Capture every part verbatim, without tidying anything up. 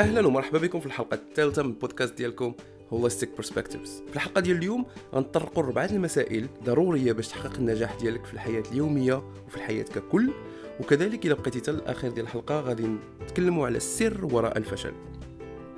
اهلا ومرحبا بكم في الحلقه الثالثه من البودكاست ديالكم Holistic Perspectives. في الحلقه ديال اليوم غنطرقوا لربعه المسائل ضروريه باش تحقق النجاح ديالك في الحياه اليوميه وفي الحياه ككل، وكذلك الا بقيتي حتى الاخير ديال الحلقه غادي نتكلموا على السر وراء الفشل.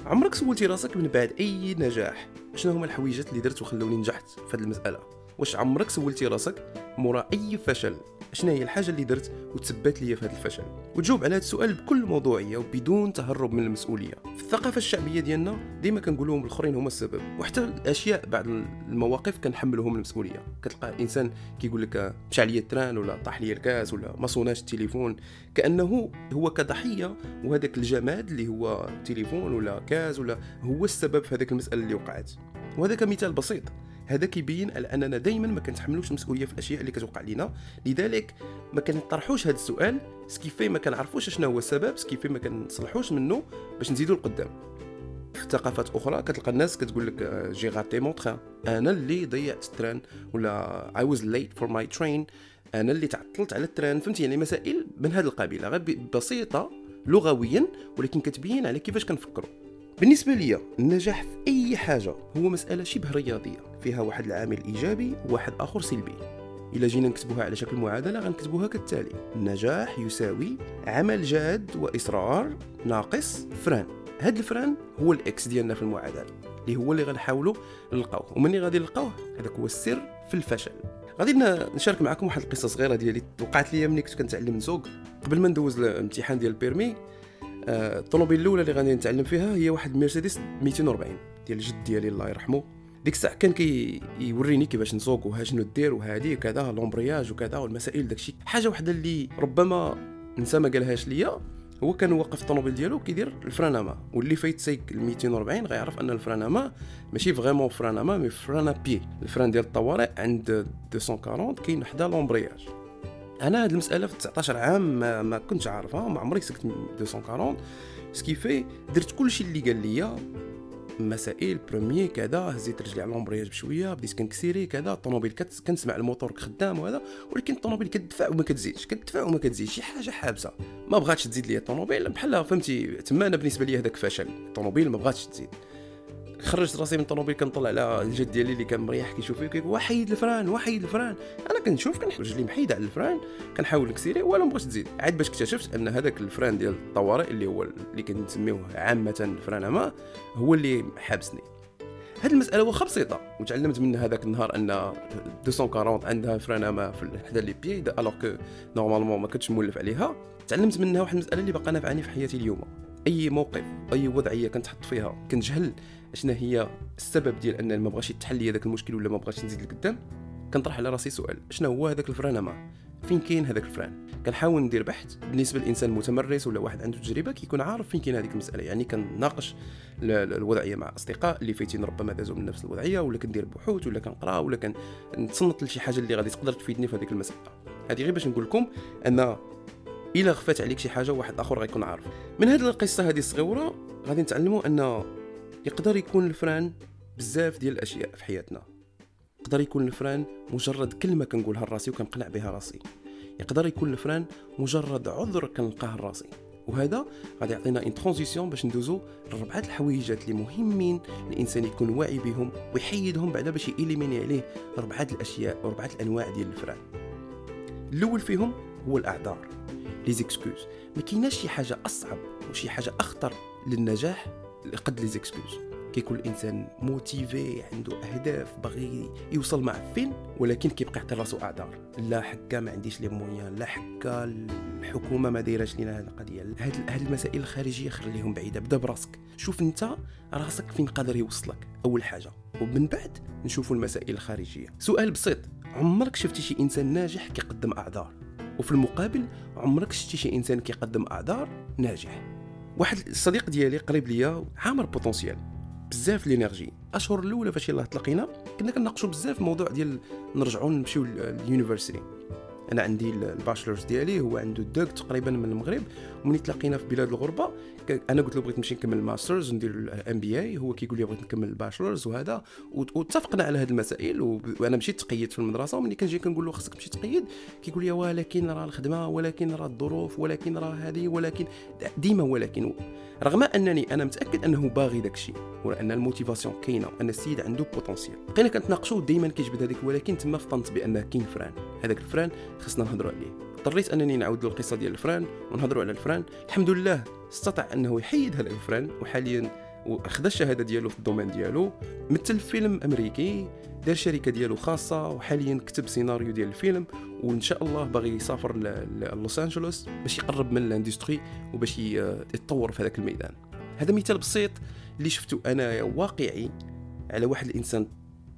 عمرك سولتي راسك من بعد اي نجاح شنو هما الحويجات اللي درت وخلوني نجحت في هذه المساله؟ واش عمرك سولتي راسك مورا اي فشل شنو هي الحاجه اللي درت وتثبت ليا في هذا الفشل؟ وتجاوب على هذا السؤال بكل موضوعيه وبدون تهرب من المسؤوليه. في الثقافه الشعبيه ديالنا ديما كنقولوا لهم الاخرين هما السبب، وحتى الاشياء بعد المواقف كنحملوهم المسؤوليه. كتلقى انسان كيقول لك مشى عليا التران، ولا طاح ليا الكاس، ولا ما صوناش التليفون، كانه هو كضحيه، وهذاك الجماد اللي هو تليفون ولا كاس ولا هو السبب في هذيك المساله اللي وقعت. وهذا كمثال بسيط، هذا كيبين اننا دائما ما كنتحملوش المسؤوليه في الاشياء اللي كتوقع لينا، لذلك ما كنطرحوش هذا السؤال سكيفاي ما كنعرفوش شنو هو السبب، سكيفاي ما كنصلحوش منه باش نزيدوا لقدام. في ثقافات اخرى كتلقى الناس كتقول لك جي غاتي مون تران، انا اللي ضيعت التران، ولا اي واز ليت فور ماي ترين، انا اللي تعطلت على التران. فهمتي؟ يعني مسائل من هذا القبيل، غير بسيطه لغويا ولكن كتبين على كيفاش كنفكروا. بالنسبه ليا النجاح في اي حاجه هو مساله شبه رياضيه، فيها واحد العامل ايجابي وواحد اخر سلبي. الا جينا نكتبوها على شكل معادله غنكتبوها كالتالي: النجاح يساوي عمل جاد واصرار ناقص فران. هذا الفران هو الاكس ديالنا في المعادله، اللي هو اللي غنحاولوا نلقاوه، ومني غادي نلقاوه هذاك هو السر في الفشل. غادي نشارك معكم واحد القصه صغيره ديالي وقعت لي ملي كنت كنتعلم نسوق. قبل ما ندوز الامتحان ديال البيرمي، الطوموبيل الاولى اللي غادي نتعلم فيها هي واحد مرسيدس مئتين وأربعين ديال جد ديالي الله يرحمه. ديك الساعه كان كيوريني كيفاش نسوق وها شنو دير وهادي وكذا لومبرياج وكذا والمسائل داكشي. حاجه وحده اللي ربما نسى ما قالهاش ليا، هو كان واقف الطوموبيل ديالو كيدير الفراناما، واللي فايت سايق مئتين وأربعين غيعرف ان الفراناما ماشي فريمون فراناما مي فرانا بي، الفران ديال الطوارئ عند مئتين وأربعين كاين حدا لومبرياج. انا هذه المساله في تسعطاش عام ما, ما كنتش عارفها، ما عمري سكت مئتين وأربعين سكيفي درت كلشي اللي قال ليا، مسائل بروميي كذا، هزيت رجلي على الامبرياج بشويه، بديت كنكسيري كذا، الطوموبيل كنسمع الموتور خدام وهذا، ولكن الطوموبيل كتدفع وما كتزيدش كتدفع وما كتزيدش، شي حاجه حابسه ما بغاتش تزيد ليا الطوموبيل بحال. فهمتي؟ تما انا بالنسبه ليا هذاك فشل، الطوموبيل ما بغاتش تزيد. خرجت راسي من الطوموبيل كنطلع على الجد ديالي اللي كان مريح كيشوف فيك كيقول وحيد الفران وحيد الفران. انا كنشوف كنحاول رجلي محيده على الفران، كنحاول نكسيري ولا مبغاش تزيد. عاد باش اكتشفت ان هذاك الفران ديال الطوارئ اللي هو اللي كنسميوه عامه فرانما هو اللي حابسني. هذه المساله واخا بسيطه وتعلمت منها هذاك النهار ان مئتين وأربعين عندها فرانما في الحدا لي بي دا الوغ كو نورمالمون ما كنتش مولف عليها. تعلمت منها واحد المساله اللي باقا نافعاني في حياتي اليوم. اي موقف اي وضعيه كنتحط فيها كنجهل شنو هي السبب ديال ان ما بغاش يتحل لي هذاك المشكل ولا ما بغاش نزيد لقدام، كنطرح على راسي سؤال: شنو هو هذاك الفرانما؟ فين كاين هذاك الفران؟ كنحاول ندير بحث. بالنسبه للانسان المتمرس ولا واحد عنده تجربه كيكون عارف فين كاين هذيك المساله، يعني كنناقش الوضعيه مع اصدقاء اللي فايتين ربما دازوا من نفس الوضعيه، ولا كندير بحوث ولا كنقرا ولا كنتصنت لشي حاجه اللي غادي تقدر تفيدني في هذيك المساله. هذه غير باش نقول لكم ان الا غفات عليك شي حاجه واحد اخر غيكون عارف. من هذه القصه هذه الصغيره غادي نتعلموا ان يقدر يكون الفران بزاف ديال الاشياء في حياتنا. يقدر يكون الفران مجرد كلمه كنقولها لراسي وكنقنع بها راسي، يقدر يكون الفران مجرد عذر كنلقاه لراسي. وهذا غادي يعطينا ان ترانزيسيون باش ندوزو لربعه الحويجات اللي مهمين الانسان يكون واعي بهم ويحيدهم بعدا باش يليميني عليه ربعه الاشياء وربعه الانواع ديال الفران. الاول فيهم هو الاعذار، لي زيكسكوز. ما كايناش شي حاجه اصعب وشي حاجه اخطر للنجاح قد لي زيكسكوز. كيكون الانسان موتيفي عنده اهداف باغي يوصل مع فين، ولكن كيبقى يعطي راسو اعذار: لا حكا ما عنديش لي مويان، لا حكا الحكومه ما دايراش لينا هذه القضيه، هاد المسائل الخارجيه خليهم بعيده. بدا براسك، شوف انت راسك فين قادر يوصلك اول حاجه، ومن بعد نشوفوا المسائل الخارجيه. سؤال بسيط: عمرك شفتي شي انسان ناجح كيقدم اعذار؟ وفي المقابل عمرك شفتي شي انسان كيقدم اعذار ناجح؟ واحد الصديق ديالي قريب ليا عامر بوتونسيال بزاف لينيرجي. اشهر الاولى فاش يلاه تلاقينا كنا كنناقشوا بزاف موضوع ديال نرجعوا نمشيو لليونيفرسيتي. انا عندي الباشلورز ديالي، هو عنده الدوك تقريبا من المغرب، وملي تلاقينا في بلاد الغربه انا قلت له بغيت نمشي نكمل الماسترز وندير الام بي اي، هو كيقول لي بغيت نكمل الباشلورز وهذا، واتفقنا على هذه المسائل. وانا مشيت تقيد في المدرسه، وملي كنجي كنقول له خصك تمشي تقيد كيقول لي ولكن راه الخدمه، ولكن راه الظروف، ولكن راه هذه، ولكن ديما ولكن، رغم انني انا متاكد انه باغي داكشي وان الموتيفاسيون كاينه وان السيد عنده بوتونسيال. بقينا كنتناقشوا دائما كيجبد هذيك ولكن، تما فطنت بان كاين فران، هذاك الفران خصنا نهضروا عليه. اضطريت انني نعاود له القصه ديال الفران ونهضروا على الفران. الحمد لله استطاع انه يحيد هذا الفران، وحاليا وخذا الشهاده ديالو في الدومين ديالو، مثل فيلم امريكي، دار شركه ديالو خاصه، وحاليا كتب سيناريو ديال الفيلم، وان شاء الله باغي يسافر للوس انجلوس باش يقرب من الاندستري وباش يتطور في هذاك الميدان. هذا مثال بسيط اللي شفته انا واقعي على واحد الانسان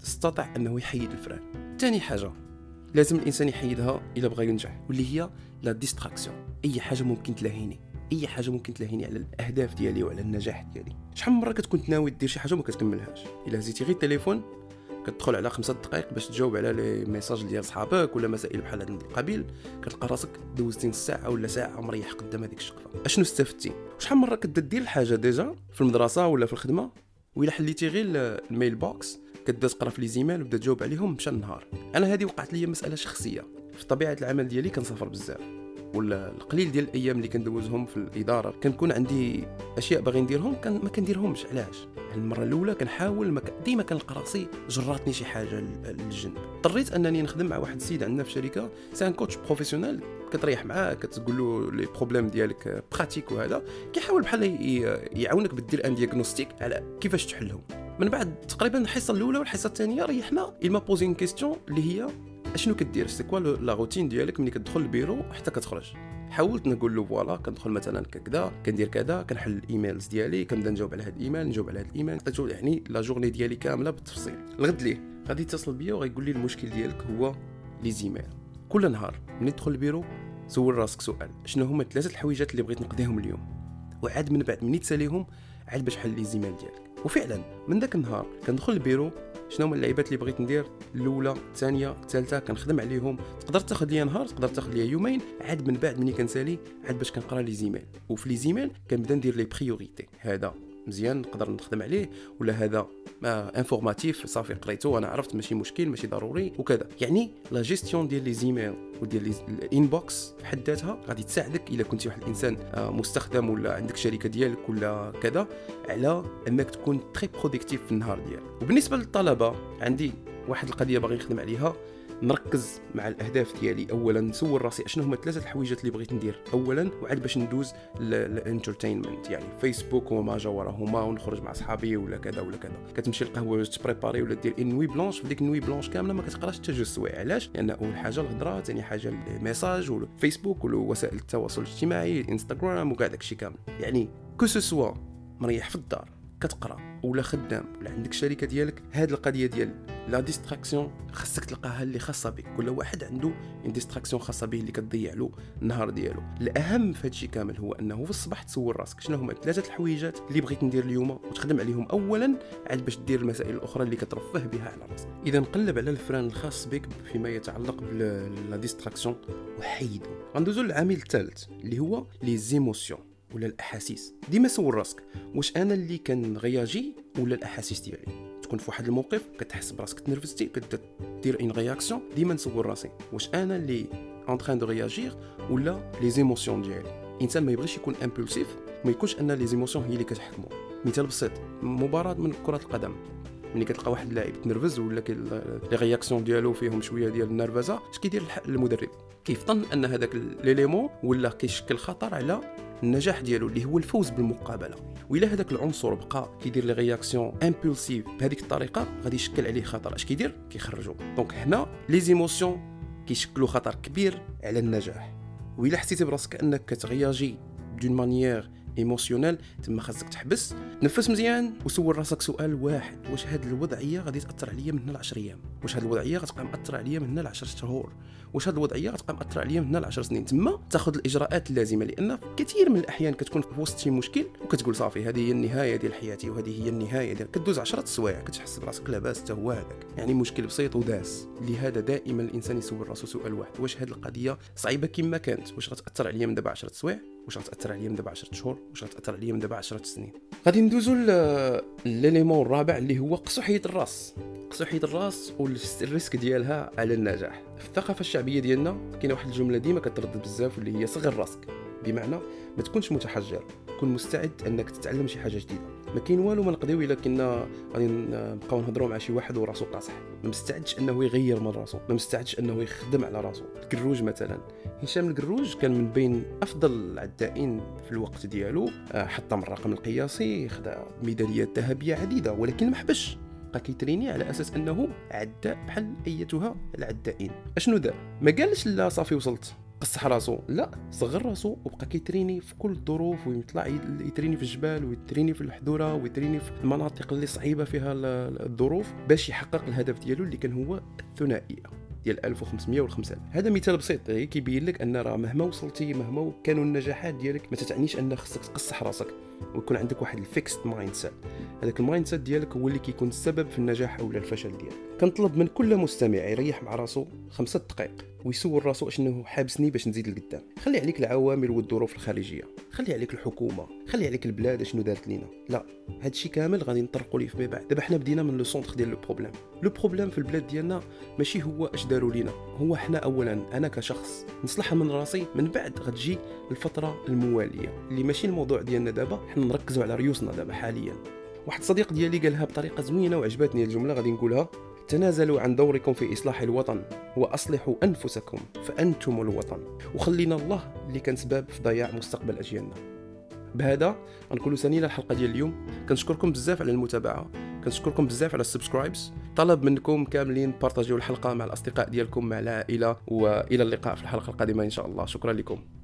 استطاع انه يحيد الفران. ثاني حاجه لازم الانسان يحيدها الا بغى ينجح، واللي هي لا ديستراكسيون، اي حاجه ممكن تلهيني، اي حاجه ممكن تلهيني على الاهداف ديالي وعلى النجاح ديالي. شحال من مره كتكون ناوي دير شي حاجه وما كتكملهاش، الا هزيتي غير التليفون كتدخل على خمسة دقائق باش تجاوب على لي ميساج ديال صحابك ولا مسائل بحال هاد القبيل، كتلقى راسك دوزتي نص ساعه ولا ساعه مريح قدام هذيك الشقفه. اشنو استفدتي؟ شحال من مره كدير الحاجه ديجا في المدرسه ولا في الخدمه، وإلا حليتي غير الميل بوكس كتبدا تقرا في لي زيميل وبدا تجاوب عليهم مشى النهار. انا هذه وقعت لي مساله شخصيه، في طبيعه العمل ديالي كنسافر بزاف، ولا القليل ديال الايام اللي كندوزهم في الاداره كنكون عندي اشياء باغي نديرهم كان ما كنديرهمش. علاش؟ المره الاولى كنحاول ما ك... ديما كنلقى راسي جراتني شي حاجه للجنب. اضطريت انني نخدم مع واحد السيد عندنا في شركه، سان كوتش بروفيسيونيل، كتريح معاه كتقول له لي بروبليم ديالك براتيك وهذا، كيحاول بحال يعاونك بدير ان دياغنوستيك على كيفاش تحلهم. من بعد تقريبا الحصه الاولى والحصه الثانيه ريحنا، il m'a posé une question اللي هي اشنو كدير، سي كوا لا روتين ديالك ملي كتدخل البيرو حتى كتخرج. حاولت نقول له فوالا كندخل مثلا ككذا كندير كذا، كنحل الايميلز ديالي، كنبدا نجاوب على هذا الايميل نجاوب على هذا الايميل، حتى يعني لا جورني ديالي كامله بالتفصيل. الغد ليه غادي يتصل بيا وغايقول لي المشكل ديالك هو لي زيميل. كل نهار ملي تدخل البيرو سول راسك سؤال، شنو هما ثلاثه الحويجات اللي بغيت نقضيهم اليوم، وعاد من بعد ملي تساليهم عاد باش حل لي زيميل ديالك. وفعلا من ذاك النهار كندخل البيرو شنو هما اللعيبات اللي بغيت ندير، الاولى الثانيه الثالثه كنخدم عليهم. تقدر تاخذ ليا نهار، تقدر تاخذ ليا يومين، عاد من بعد ملي كنسالي عاد باش كنقرا لي زيميل، وفي لي زيميل كنبدا ندير لي بريوريتي، هذا مزيان نقدر نخدم عليه، ولا هذا آه انفورماتيف صافي قريته انا عرفت ماشي مشكل ماشي ضروري وكذا. يعني لا جيستيون ديال لي زيميل وديال الانبوكس في حد ذاتها غادي تساعدك الا كنتي واحد الانسان آه مستخدم ولا عندك شركه ديالك ولا كذا، على انك تكون تري برودكتيف في النهار ديالك. وبالنسبه للطلبه عندي واحد القضيه باغي نخدم عليها، نركز مع الاهداف ديالي اولا، نسول راسي اشنو هما ثلاثه الحويجات اللي بغيت ندير اولا، وعاد باش ندوز للانترتينمنت يعني فيسبوك وما جاورهما ونخرج مع صحابي ولا كذا ولا كذا. كتمشي للقهوه باش تبريباري ولا دير نوي بلانش، في ديك نوي بلانش كامله ما كتقراش حتى جوج سوايع. علاش؟ لان اول حاجه الهضره، ثاني حاجه الميساج والفيسبوك ووسائل التواصل الاجتماعي الانستغرام وكاع داكشي كامل. يعني كو سوا مريح في الدار كتقرا ولا خدام ولا عندك شركه ديالك، هاد القضيه ديال لا ديستراكسيون خاصك تلقاها اللي خاصه بك. كل واحد عنده ديستراكسيون خاصه به اللي كتضيع له النهار ديالو. الاهم في هادشي كامل هو انه في الصباح تسول راسك شنو هما ثلاثه الحويجات اللي بغيت ندير اليوم، وتخدم عليهم اولا عاد باش دير المسائل الاخرى اللي كترفه بها على راسك. اذا نقلب على الفران الخاص بك فيما يتعلق بلا ديستراكسيون وحيدو. غندوزو للعامل الثالث اللي هو لي زيموسيون ولا الاحاسيس. ديما سول راسك واش انا اللي كنغياجي ولا الاحاسيس ديالي. تكون في واحد الموقف كتحس براسك تنرفزتي كدير اون رياكسيون، ديما نسول راسي واش انا اللي ان ترين دو رياجير ولا لي زيموسيون ديالي. الانسان ما يبغيش يكون امبولسيف، ما يكونش ان لي زيموسيون هي اللي كتحكمو. مثال بسيط، مباراه من كره القدم ملي كتلقى واحد اللاعب تنرفز ولا لي رياكسيون ديالو فيهم شويه ديال النرفزه، اش كيدير المدرب؟ كيفطن ان هذاك ليليمون ولا كيشكل خطر على النجاح ديالو اللي هو الفوز بالمقابله. وإلا هذاك العنصر بقى كيدير لي رياكسيون امبولسيف بهذيك الطريقه غادي يشكل عليه خطر، اش كيدير؟ كيخرجو. دونك هنا لي زيموسيون كيشكلوا خطر كبير على النجاح. وإلا حسيتي براسك انك كتغياجي دون مانيير ايموشنال، تما خاصك تحبس تنفس مزيان وسول راسك سؤال واحد: واش هاد الوضعيه غادي تاثر عليا من هنا لعشر ايام؟ واش هاد الوضعيه غتبقى مأثره عليا من هنا لعشر شهور؟ واش هاد الوضعيه غتبقى مأثره عليا من هنا لعشر سنين؟ تما تاخذ الاجراءات اللازمه، لان كثير من الاحيان كتكون في وسط شي مشكل وكتقول صافي هذه هي النهايه ديال حياتي وهذه هي النهايه ديال، كدوز عشرة سوايع كتحس براسك لاباس حتى هو هذاك، يعني مشكل بسيط وداس. لهذا دائما الانسان يسول راسو سؤال واحد: واش هاد القضيه صعيبه كما كانت، واش غتاثر عليا من دابا عشرة سوايع؟ واش غتاثر عليا من دابا عشرة شهور؟ واش غتاثر عليا من دابا عشرة سنين؟ غادي ندوزو لليمون الرابع اللي هو قصحيه الراس. قصحيه الراس والريسك ديالها على النجاح. في الثقافه الشعبيه ديالنا كاينه واحد الجمله ديما كتردد بزاف واللي هي صغر راسك، بمعنى ما تكونش متحجر، كن مستعد انك تتعلم شي حاجه جديده. ما كاين والو ما نقضيو الا كنا غادي نبقاو نهضروا مع شي واحد وراسو قاصح، ما مستعدش انه يغير من راسو، ما مستعدش انه يخدم على راسو. الكروج مثلا، هشام القروج كان من بين افضل العدائين في الوقت ديالو، حطم الرقم القياسي، خدا ميداليات ذهبيه عديده، ولكن ما حبش، بقى كيتريني على اساس انه عداء بحال ايتها العدائين. اشنو دار؟ ما قالش لا صافي وصلت، قصح راسو، لا، صغر راسو وبقى كيتريني في كل الظروف، ويطلع يتريني في الجبال ويتريني في الحذوره ويتريني في المناطق اللي صعيبه فيها الظروف باش يحقق الهدف ديالو اللي كان هو الثنائيه ديال ألف وخمسمية والخمسة آلاف. هذا مثال بسيط كيبين لك ان راه مهما وصلتي، مهما كانوا النجاحات ديالك، ما تتعنيش ان خصك تقصح راسك ويكون عندك واحد الفيكست مايند سيت. هذاك المايند سيت ديالك هو اللي كيكون السبب في النجاح او الفشل ديالك. كنطلب من كل مستمع يريح مع راسو خمسة دقائق ويسول راسو اشنو حابسني باش نزيد لقدام. خلي عليك العوامل والظروف الخارجيه، خلي عليك الحكومه، خلي عليك البلاد اشنو دارت لينا، لا، هادشي كامل غادي نطرقوا ليه فيما بعد. دابا حنا بدينا من لو سونتر ديال لو بروبليم. لو بروبليم في البلاد ديالنا ماشي هو اش داروا لينا، هو حنا اولا انا كشخص نصلحها من راسي، من بعد غتجي الفتره المواليه اللي ماشي الموضوع ديالنا دابا، حنا نركزوا على ريوسنا دابا حاليا. واحد صديق ديالي قالها بطريقه زوينه وعجبتني الجمله، غادي نقولها: تنازلوا عن دوركم في إصلاح الوطن وأصلحوا أنفسكم فأنتم الوطن. وخلينا الله اللي كان سبب في ضياع مستقبل أجيالنا. بهذا غنكونوا سالينا الحلقة ديال اليوم. كنشكركم بزاف على المتابعة، كنشكركم بزاف على السبسكرايبس. طلب منكم كاملين بارطاجيو الحلقة مع الأصدقاء ديالكم، مع العائلة، وإلى اللقاء في الحلقة القادمة إن شاء الله. شكرا لكم.